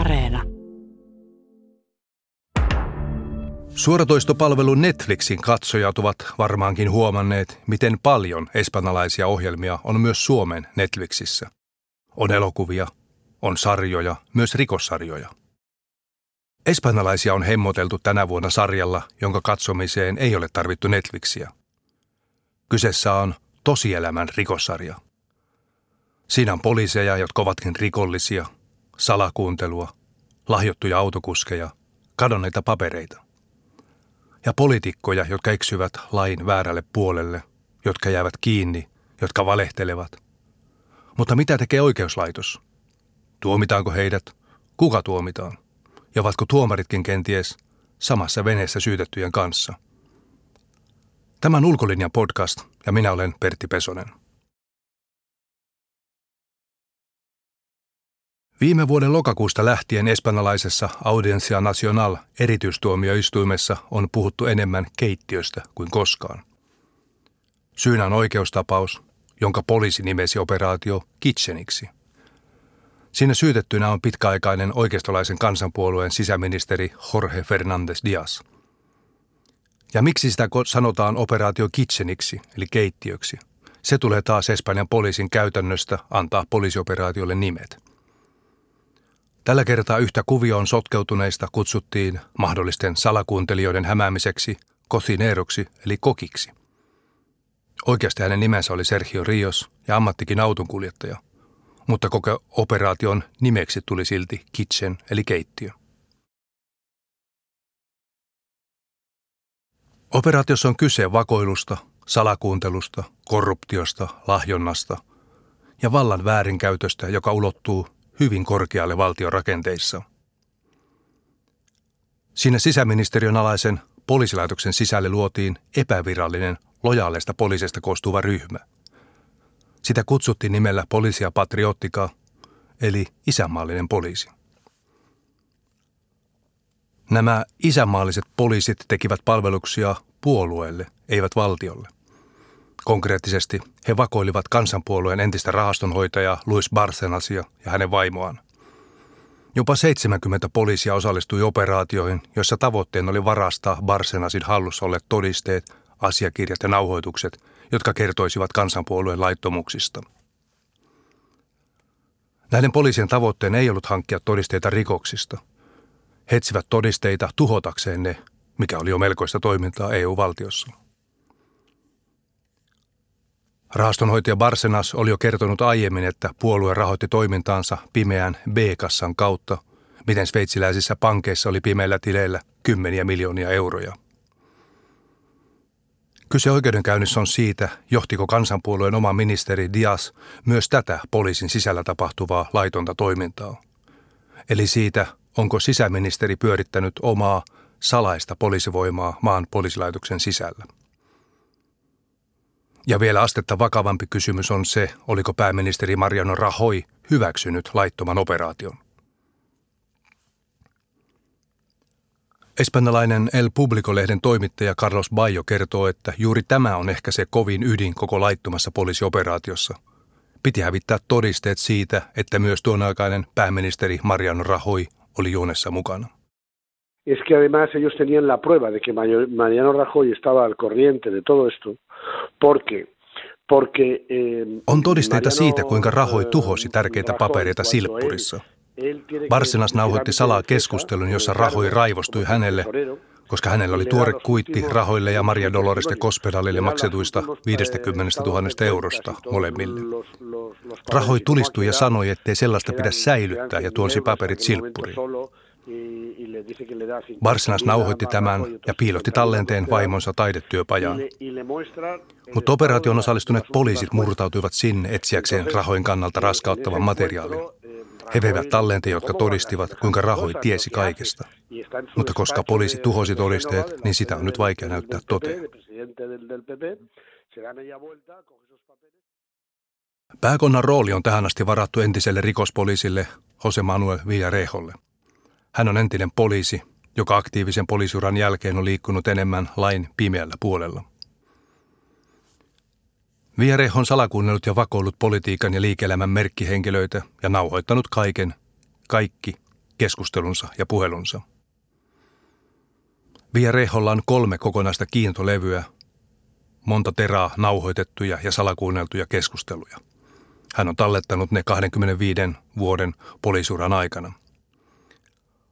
Areena. Suoratoistopalvelu Netflixin katsojat ovat varmaankin huomanneet, miten paljon espanjalaisia ohjelmia on myös Suomen Netflixissä. On elokuvia, on sarjoja, myös rikossarjoja. Espanjalaisia on hemmoteltu tänä vuonna sarjalla, jonka katsomiseen ei ole tarvittu Netflixiä. Kyseessä on tosielämän rikossarja. Siinä on poliiseja, jotka ovatkin rikollisia, salakuuntelua, lahjottuja autokuskeja, kadonneita papereita. Ja poliitikkoja, jotka eksyvät lain väärälle puolelle, jotka jäävät kiinni, jotka valehtelevat. Mutta mitä tekee oikeuslaitos? Tuomitaanko heidät? Kuka tuomitaan? Ja ovatko tuomaritkin kenties samassa veneessä syytettyjen kanssa? Tämän Ulkolinjan podcast ja minä olen Pertti Pesonen. Viime vuoden lokakuusta lähtien espanjalaisessa Audiencia Nacional erityistuomioistuimessa on puhuttu enemmän keittiöstä kuin koskaan. Syynä on oikeustapaus, jonka poliisi nimesi operaatio Kitcheniksi. Siinä syytettynä on pitkäaikainen oikeistolaisen kansanpuolueen sisäministeri Jorge Fernández Díaz. Ja miksi sitä sanotaan operaatio Kitcheniksi, eli keittiöksi? Se tulee taas Espanjan poliisin käytännöstä antaa poliisioperaatiolle nimet. Tällä kertaa yhtä kuvioon sotkeutuneista kutsuttiin mahdollisten salakuuntelijoiden hämäämiseksi cocineroksi eli kokiksi. Oikeasti hänen nimensä oli Sergio Rios ja ammattikin autonkuljettaja, mutta koko operaation nimeksi tuli silti kitchen eli keittiö. Operaatiossa on kyse vakoilusta, salakuuntelusta, korruptiosta, lahjonnasta ja vallan väärinkäytöstä, joka ulottuu hyvin korkealle valtion rakenteissa. Siinä sisäministeriön alaisen poliisilaitoksen sisälle luotiin epävirallinen, lojaaleista poliiseista koostuva ryhmä. Sitä kutsuttiin nimellä poliisia patriottika, eli isänmaallinen poliisi. Nämä isänmaalliset poliisit tekivät palveluksia puolueelle, eivät valtiolle. Konkreettisesti he vakoilivat kansanpuolueen entistä rahastonhoitajaa Luis Bárcenasia ja hänen vaimoaan. Jopa 70 poliisia osallistui operaatioihin, joissa tavoitteena oli varastaa Bárcenasin hallussa olleet todisteet, asiakirjat ja nauhoitukset, jotka kertoisivat kansanpuolueen laittomuuksista. Näiden poliisien tavoitteena ei ollut hankkia todisteita rikoksista. He etsivät todisteita tuhotakseen ne, mikä oli jo melkoista toimintaa EU-valtiossa. Rahastonhoitaja Bárcenas oli jo kertonut aiemmin, että puolue rahoitti toimintaansa pimeän B-kassan kautta, miten sveitsiläisissä pankeissa oli pimeillä tileillä kymmeniä miljoonia euroja. Kyse oikeudenkäynnissä on siitä, johtiko kansanpuolueen oma ministeri Díaz myös tätä poliisin sisällä tapahtuvaa laitonta toimintaa. Eli siitä, onko sisäministeri pyörittänyt omaa salaista poliisivoimaa maan poliisilaitoksen sisällä. Ja vielä astetta vakavampi kysymys on se, oliko pääministeri Mariano Rajoy hyväksynyt laittoman operaation. Espanjalainen El Público-lehden toimittaja Carlos Bayo kertoo, että juuri tämä on ehkä se kovin ydin koko laittomassa poliisioperaatiossa. Piti hävittää todisteet siitä, että myös tuonaikainen pääministeri Mariano Rajoy oli juonessa mukana. Es que además ellos tenían la prueba de que Mariano Rajoy estaba al corriente de todo esto, on todisteita siitä, kuinka Rajoy tuhosi tärkeitä papereita silppurissa. Bárcenas nauhoitti salaa keskustelun, jossa Rajoy raivostui hänelle, koska hänellä oli tuore kuitti Rajoylle ja Maria Dolores de Cospedalille maksetuista 50 000 eurosta molemmille. Rajoy tulistui ja sanoi, ettei sellaista pidä säilyttää ja tuonsi paperit silppuriin. Bárcenas nauhoitti tämän ja piilotti tallenteen vaimonsa taidetyöpajaan. Mutta operaation osallistuneet poliisit murtautuivat sinne etsiäkseen Rajoyn kannalta raskauttavan materiaalin. He veivät tallenteen, jotka todistivat, kuinka Rajoy tiesi kaikesta. Mutta koska poliisi tuhosi todisteet, niin sitä on nyt vaikea näyttää toteen. Pääkonnan rooli on tähän asti varattu entiselle rikospoliisille José Manuel Villarejolle. Hän on entinen poliisi, joka aktiivisen poliisiuran jälkeen on liikkunut enemmän lain pimeällä puolella. Villarejo on salakuunnellut ja vakoillut politiikan ja liike-elämän merkkihenkilöitä ja nauhoittanut kaikki keskustelunsa ja puhelunsa. Villarejolla on 3 kokonaista kiintolevyä, monta teraa nauhoitettuja ja salakuunneltuja keskusteluja. Hän on tallettanut ne 25 vuoden poliisiuran aikana.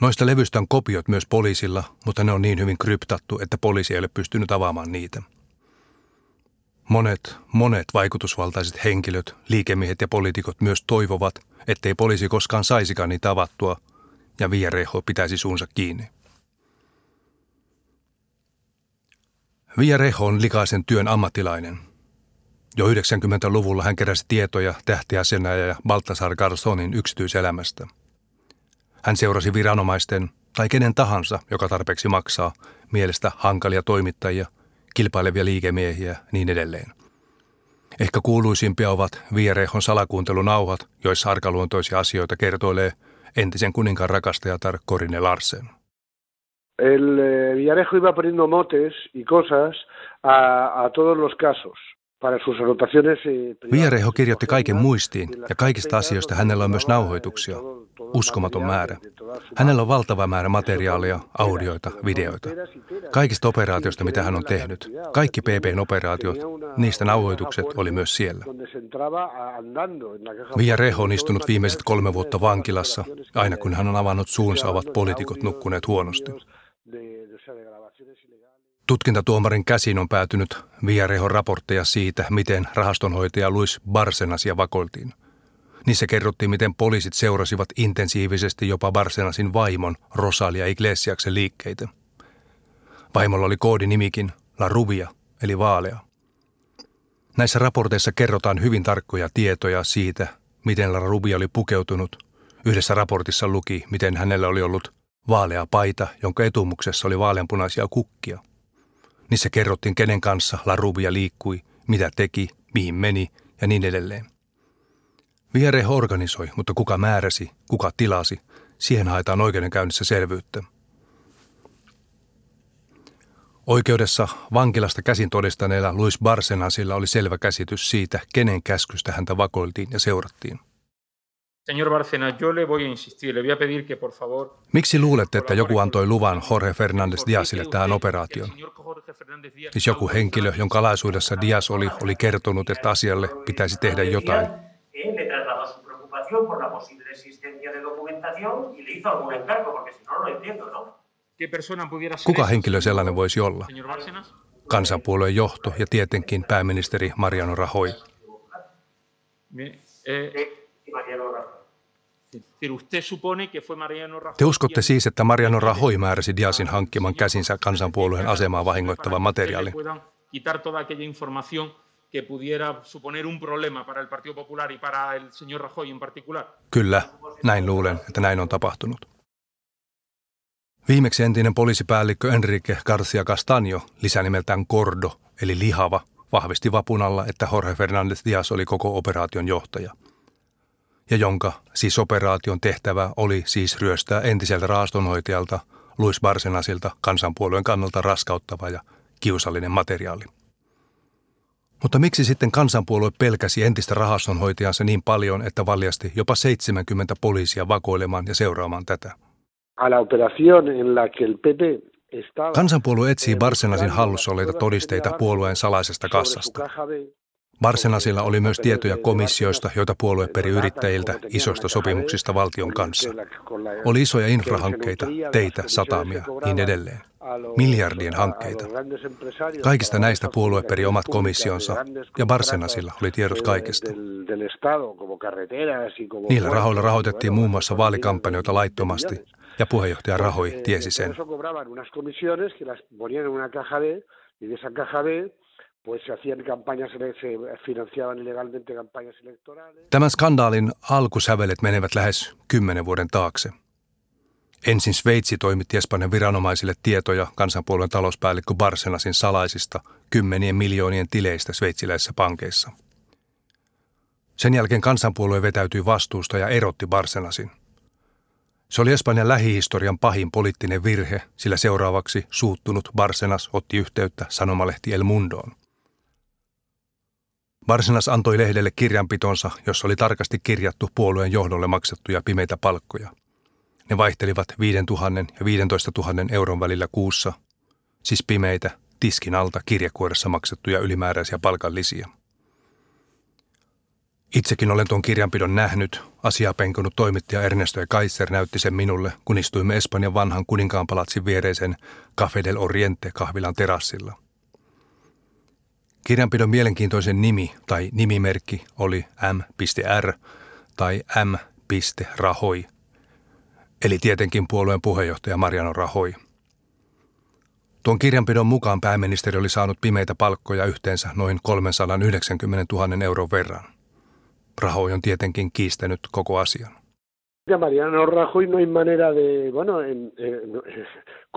Noista levyistä on kopiot myös poliisilla, mutta ne on niin hyvin kryptattu, että poliisi ei ole pystynyt avaamaan niitä. Monet vaikutusvaltaiset henkilöt, liikemiehet ja poliitikot myös toivovat, ettei poliisi koskaan saisikaan niitä avattua ja Villarejo pitäisi suunsa kiinni. Villarejo on likaisen työn ammattilainen. Jo 90-luvulla hän keräsi tietoja tähtiasenaja Baltasar Garzonin yksityiselämästä. Hän seurasi viranomaisten tai kenen tahansa, joka tarpeeksi maksaa, mielestä hankalia toimittajia, kilpailevia liikemiehiä ja niin edelleen. Ehkä kuuluisimpia ovat Villarejon salakuuntelunauhat, joissa arkaluontoisia asioita kertoilee entisen kuninkaan rakastajatar Corinne Larsen. El Villarejo iba poniendo motes y cosas a todos los casos. Villarejo kirjoitti kaiken muistiin ja kaikista asioista hänellä on myös nauhoituksia. Uskomaton määrä. Hänellä on valtava määrä materiaalia, audioita, videoita. Kaikista operaatioista, mitä hän on tehnyt. Kaikki PP:n operaatiot, niistä nauhoitukset oli myös siellä. Villarejo on istunut viimeiset 3 vuotta vankilassa. Aina kun hän on avannut suunsa, ovat poliitikot nukkuneet huonosti. Tutkintatuomarin käsiin on päätynyt Villarejon raportteja siitä, miten rahastonhoitaja Luis Bárcenasia vakoiltiin. Niissä kerrottiin, miten poliisit seurasivat intensiivisesti jopa Bárcenasin vaimon Rosalia Iglesiaksen liikkeitä. Vaimolla oli koodinimikin La Rubia, eli vaalea. Näissä raporteissa kerrotaan hyvin tarkkoja tietoja siitä, miten La Rubia oli pukeutunut. Yhdessä raportissa luki, miten hänellä oli ollut vaalea paita, jonka etumuksessa oli vaaleanpunaisia kukkia. Niissä kerrottiin, kenen kanssa La Rubia liikkui, mitä teki, mihin meni ja niin edelleen. Villarejo organisoi, mutta kuka määräsi, kuka tilasi, siihen haetaan oikeudenkäynnissä selvyyttä. Oikeudessa vankilasta käsin todistaneella Luis Bárcenasilla oli selvä käsitys siitä, kenen käskystä häntä vakoiltiin ja seurattiin. Señor Bárcenas, yo le voy a insistir, le voy a pedir que por favor... Miksi luulette, että joku antoi luvan Jorge Fernández Díazille tähän operaatioon? Siis joku henkilö, jonka alaisuudessa Díaz oli kertonut, että asialle pitäisi tehdä jotain. Kuka henkilö sellainen voisi olla? Kansanpuolueen johto ja tietenkin pääministeri Mariano Rajoy. Te uskotte siis, että Mariano Rajoy määräsi Díazin hankkiman käsinsä kansanpuolueen asemaa vahingoittavan materiaalin? Kyllä, näin luulen, että näin on tapahtunut. Viimeksi entinen poliisipäällikkö Enrique García Castanjo, lisänimeltään Gordo, eli lihava, vahvisti vapunalla, että Jorge Fernández Díaz oli koko operaation johtaja. Ja jonka siis operaation tehtävä oli siis ryöstää entiseltä rahastonhoitajalta Luis Bárcenasilta kansanpuolueen kannalta raskauttava ja kiusallinen materiaali. Mutta miksi sitten kansanpuolue pelkäsi entistä rahastonhoitajansa niin paljon, että valjasti jopa 70 poliisia vakoilemaan ja seuraamaan tätä? Kansanpuolue etsii Bárcenasin hallussa oleita todisteita puolueen salaisesta kassasta. Bárcenasilla oli myös tietoja komissioista, joita puolue peri yrittäjiltä isoista sopimuksista valtion kanssa. Oli isoja infrahankkeita, teitä, satamia, niin edelleen. Miljardien hankkeita. Kaikista näistä puolue peri omat komissionsa, ja Bárcenasilla oli tiedot kaikesta. Niillä rahoilla rahoitettiin muun muassa vaalikampanjoita laittomasti, ja puheenjohtaja Rajoy tiesi sen. Tämän skandaalin alkusävelet menevät lähes 10 vuoden taakse. Ensin Sveitsi toimitti Espanjan viranomaisille tietoja kansanpuolueen talouspäällikkö Bárcenasin salaisista kymmenien miljoonien tileistä sveitsiläisissä pankeissa. Sen jälkeen kansanpuolue vetäytyi vastuusta ja erotti Bárcenasin. Se oli Espanjan lähihistorian pahin poliittinen virhe, sillä seuraavaksi suuttunut Bárcenas otti yhteyttä sanomalehti El Mundoon. Bárcenas antoi lehdelle kirjanpitonsa, jossa oli tarkasti kirjattu puolueen johdolle maksettuja pimeitä palkkoja. Ne vaihtelivat 5 000 ja 15 000 euron välillä kuussa, siis pimeitä, tiskin alta kirjakuoressa maksettuja ylimääräisiä palkanlisiä. Itsekin olen tuon kirjanpidon nähnyt, asiaa penkonut toimittaja Ernesto Ekaiser näytti sen minulle, kun istuimme Espanjan vanhan kuninkaanpalatsin viereisen Café del Oriente kahvilan terassilla. Kirjanpidon mielenkiintoisen nimi tai nimimerkki oli M.R. tai M. Rajoy, eli tietenkin puolueen puheenjohtaja Mariano Rajoy. Tuon kirjanpidon mukaan pääministeri oli saanut pimeitä palkkoja yhteensä noin 390 000 euron verran. Rajoy on tietenkin kiistänyt koko asian.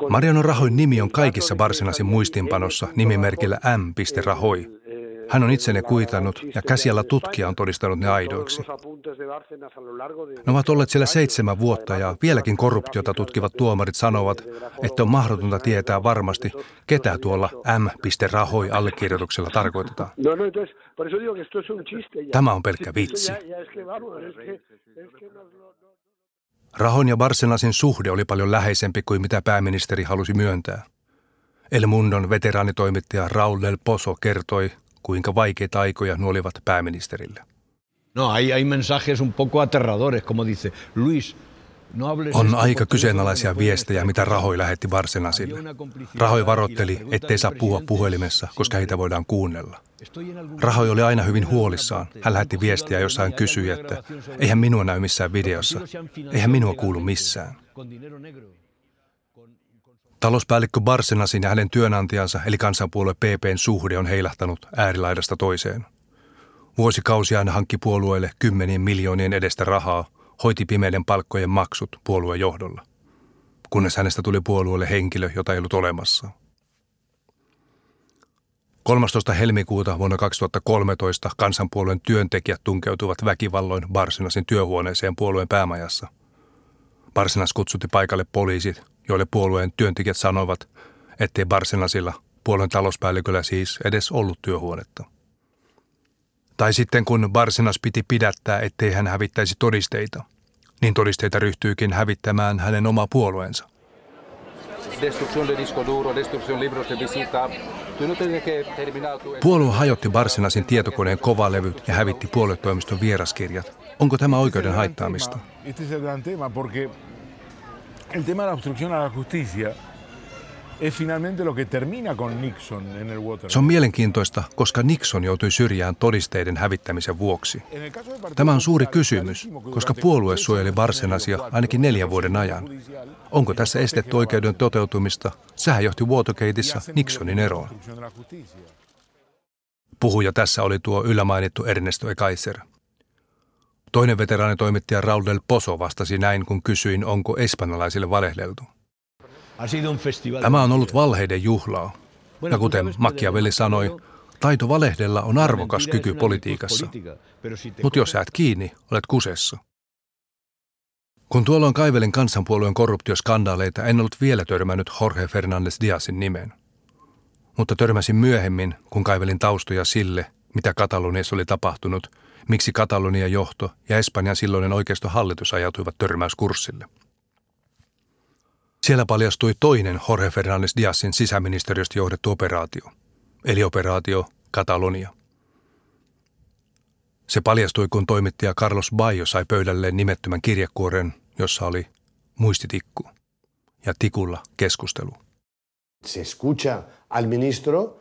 Mariano Rajoyn nimi on kaikissa Varsinaisen muistiinpanossa nimimerkillä M. Rajoy. Hän on itse ne kuitannut ja käsialla tutkija on todistanut ne aidoiksi. Ne ovat olleet siellä 7 vuotta ja vieläkin korruptiota tutkivat tuomarit sanovat, että on mahdotonta tietää varmasti, ketä tuolla M.Rajoy allekirjoituksella tarkoitetaan. Tämä on pelkkä vitsi. Rajoyn ja Bárcenasin suhde oli paljon läheisempi kuin mitä pääministeri halusi myöntää. El Mundon veteraanitoimittaja Raúl del Pozo kertoi, kuinka vaikeita aikoja nuo olivat pääministerille. On aika kyseenalaisia viestejä, mitä Rajoy lähetti Bárcenasille. Rajoy varoitteli, ettei saa puhua puhelimessa, koska heitä voidaan kuunnella. Rajoy oli aina hyvin huolissaan. Hän lähetti viestiä, jossa hän kysyi, että eihän minua näy missään videossa, eihän minua kuulu missään. Talouspäällikkö Bárcenasin ja hänen työnantajansa eli kansanpuolue PP:n suhde on heilahtanut äärilaidasta toiseen. Vuosikausia hän hankki puolueelle kymmenien miljoonien edestä rahaa, hoiti pimeiden palkkojen maksut puolueen johdolla, kunnes hänestä tuli puolueelle henkilö, jota ei ollut olemassa. 13. helmikuuta vuonna 2013 kansanpuolueen työntekijät tunkeutuivat väkivalloin Bárcenasin työhuoneeseen puolueen päämajassa. Bárcenas kutsutti paikalle poliisit, joille puolueen työntekijät sanoivat, ettei Bárcenasilla, puolueen talouspäälliköllä siis, edes ollut työhuonetta. Tai sitten kun Bárcenas piti pidättää, ettei hän hävittäisi todisteita, niin todisteita ryhtyykin hävittämään hänen oma puolueensa. Puolue hajotti Bárcenasin tietokoneen kovalevyt ja hävitti puoluetoimiston vieraskirjat. Onko tämä oikeuden haittaamista? El tema de la obstrucción a la justicia es finalmente lo que termina con Nixon en el Watergate. Se on mielenkiintoista, koska Nixon joutui syrjään todisteiden hävittämisen vuoksi. Tämä on suuri kysymys, koska puolue suojeli Bárcenasia ainakin 4 vuoden ajan. Onko tässä estetty oikeuden toteutumista? Sehän johti Watergateissa Nixonin eroon. Puhuja tässä oli tuo ylämainittu Ernesto Ekaiser. Toinen veteraanitoimittaja Raúl del Pozo vastasi näin, kun kysyin, onko espanjalaisille valehdeltu. Tämä on ollut valheiden juhlaa. Ja kuten Machiavelli sanoi, taito valehdella on arvokas kyky politiikassa. Mutta jos jäät kiinni, olet kusessa. Kun tuolloin kaivelin kansanpuolueen korruptioskandaaleita, en ollut vielä törmännyt Jorge Fernández Díazin nimeen. Mutta törmäsin myöhemmin, kun kaivelin taustoja sille, mitä Kataloniassa oli tapahtunut, miksi Katalonian johto ja Espanjan silloinen oikeistohallitus ajautuivat törmäyskurssille. Siellä paljastui toinen Jorge Fernández Díazin sisäministeriöstä johdettu operaatio, eli operaatio Katalonia. Se paljastui, kun toimittaja Carlos Bayo sai pöydälleen nimettömän kirjekuoren, jossa oli muistitikku ja tikulla keskustelu. Se escucha al ministro.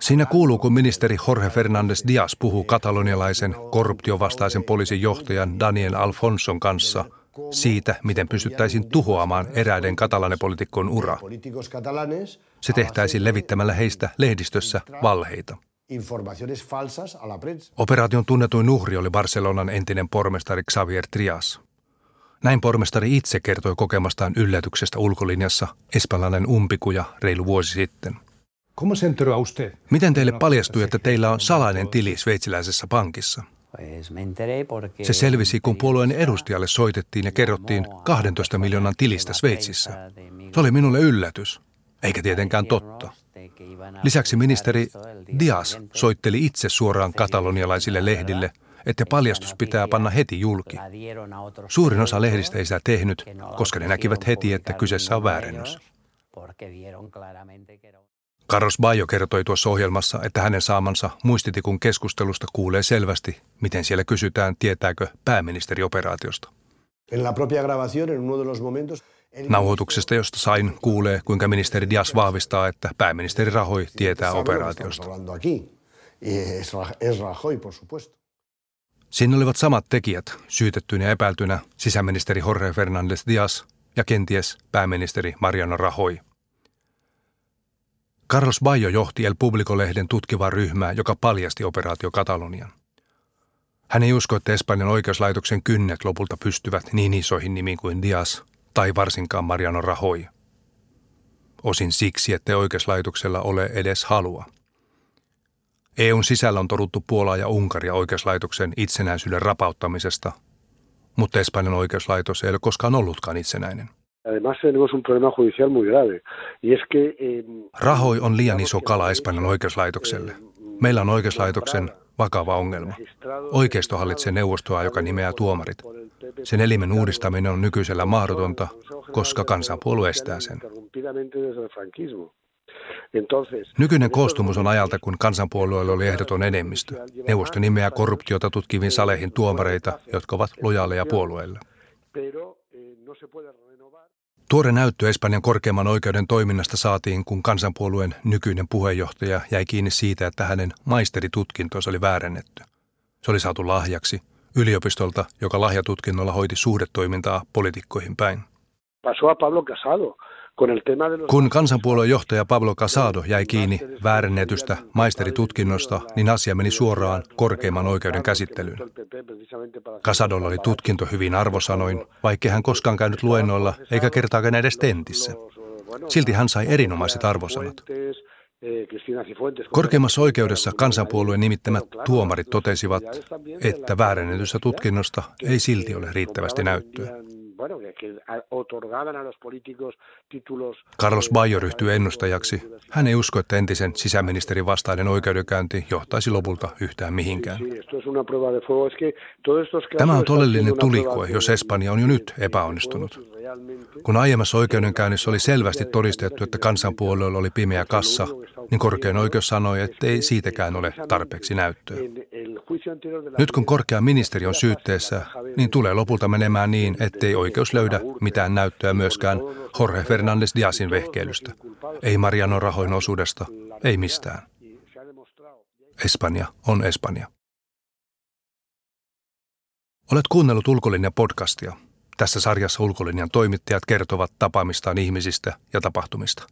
Siinä kuuluu, kun ministeri Jorge Fernández Díaz puhuu katalonialaisen korruptiovastaisen poliisin johtajan Daniel Alfonson kanssa siitä, miten pystyttäisiin tuhoamaan eräiden katalanepolitiikkojen ura. Se tehtäisiin levittämällä heistä lehdistössä valheita. Operaation tunnetuin uhri oli Barcelonan entinen pormestari Xavier Trias. Näin pormestari itse kertoi kokemastaan yllätyksestä ulkolinjassa espanjalainen umpikuja reilu vuosi sitten. Miten teille paljastui, että teillä on salainen tili sveitsiläisessä pankissa? Se selvisi, kun puolueen edustajalle soitettiin ja kerrottiin 12 miljoonan tilistä Sveitsissä. Se oli minulle yllätys, eikä tietenkään totta. Lisäksi ministeri Díaz soitteli itse suoraan katalonialaisille lehdille, että paljastus pitää panna heti julki. Suurin osa lehdistä ei sitä tehnyt, koska ne näkivät heti, että kyseessä on väärennös. Carlos Bayo kertoi tuossa ohjelmassa, että hänen saamansa muistitikun keskustelusta kuulee selvästi, miten siellä kysytään, tietääkö pääministeri operaatiosta. Nauhoituksesta, josta sain, kuulee, kuinka ministeri Díaz vahvistaa, että pääministeri Rajoy tietää operaatiosta. Siinä olivat samat tekijät, syytettynä ja epäiltynä sisäministeri Jorge Fernández Díaz ja kenties pääministeri Mariano Rajoy. Carlos Bayo johti El Público-lehden tutkivaa ryhmää, joka paljasti operaatio Katalonian. Hän ei usko, että Espanjan oikeuslaitoksen kynnet lopulta pystyvät niin isoihin nimiin kuin Díaz tai varsinkaan Mariano Rajoy. Osin siksi, että oikeuslaitoksella ole edes halua. EUn sisällä on toruttu Puolaa ja Unkaria oikeuslaitoksen itsenäisyyden rapauttamisesta, mutta Espanjan oikeuslaitos ei ole koskaan ollutkaan itsenäinen. Rajoy on liian iso kala Espanjan oikeuslaitokselle. Meillä on oikeuslaitoksen vakava ongelma. Oikeisto hallitsee neuvostoa, joka nimeää tuomarit. Sen elimen uudistaminen on nykyisellä mahdotonta, koska kansanpuolue estää sen. Nykyinen koostumus on ajalta, kun kansanpuolueella oli ehdoton enemmistö. Neuvosto nimeää korruptiota tutkiviin saleihin tuomareita, jotka ovat lojaaleja puolueille. Tuore näyttö Espanjan korkeimman oikeuden toiminnasta saatiin, kun kansanpuolueen nykyinen puheenjohtaja jäi kiinni siitä, että hänen maisteritutkintonsa oli väärennetty. Se oli saatu lahjaksi yliopistolta, joka lahjatutkinnolla hoiti suhdetoimintaa poliitikkoihin päin. Kun kansanpuolueen johtaja Pablo Casado jäi kiinni väärennetystä maisteritutkinnosta, niin asia meni suoraan korkeimman oikeuden käsittelyyn. Casadolla oli tutkinto hyvin arvosanoin, vaikkei hän koskaan käynyt luennoilla eikä kertaakaan edes tentissä. Silti hän sai erinomaiset arvosanat. Korkeimmassa oikeudessa kansanpuolueen nimittämät tuomarit totesivat, että väärennetystä tutkinnosta ei silti ole riittävästi näyttöä. Carlos Bayo ryhtyy ennustajaksi. Hän ei usko, että entisen sisäministerin vastainen oikeudenkäynti johtaisi lopulta yhtään mihinkään. Tämä on todellinen tulikoe, jos Espanja on jo nyt epäonnistunut. Kun aiemmassa oikeudenkäynnissä oli selvästi todistettu, että kansanpuolueella oli pimeä kassa, niin korkein oikeus sanoi, että ei siitäkään ole tarpeeksi näyttöä. Nyt kun korkea ministeri on syytteessä, niin tulee lopulta menemään niin, ettei oikeus löydä mitään näyttöä myöskään Jorge Fernández Díazin vehkeilystä. Ei Mariano Rajoyn osuudesta, ei mistään. Espanja on Espanja. Olet kuunnellut Ulkolinja-podcastia. Tässä sarjassa Ulkolinjan toimittajat kertovat tapaamistaan ihmisistä ja tapahtumista.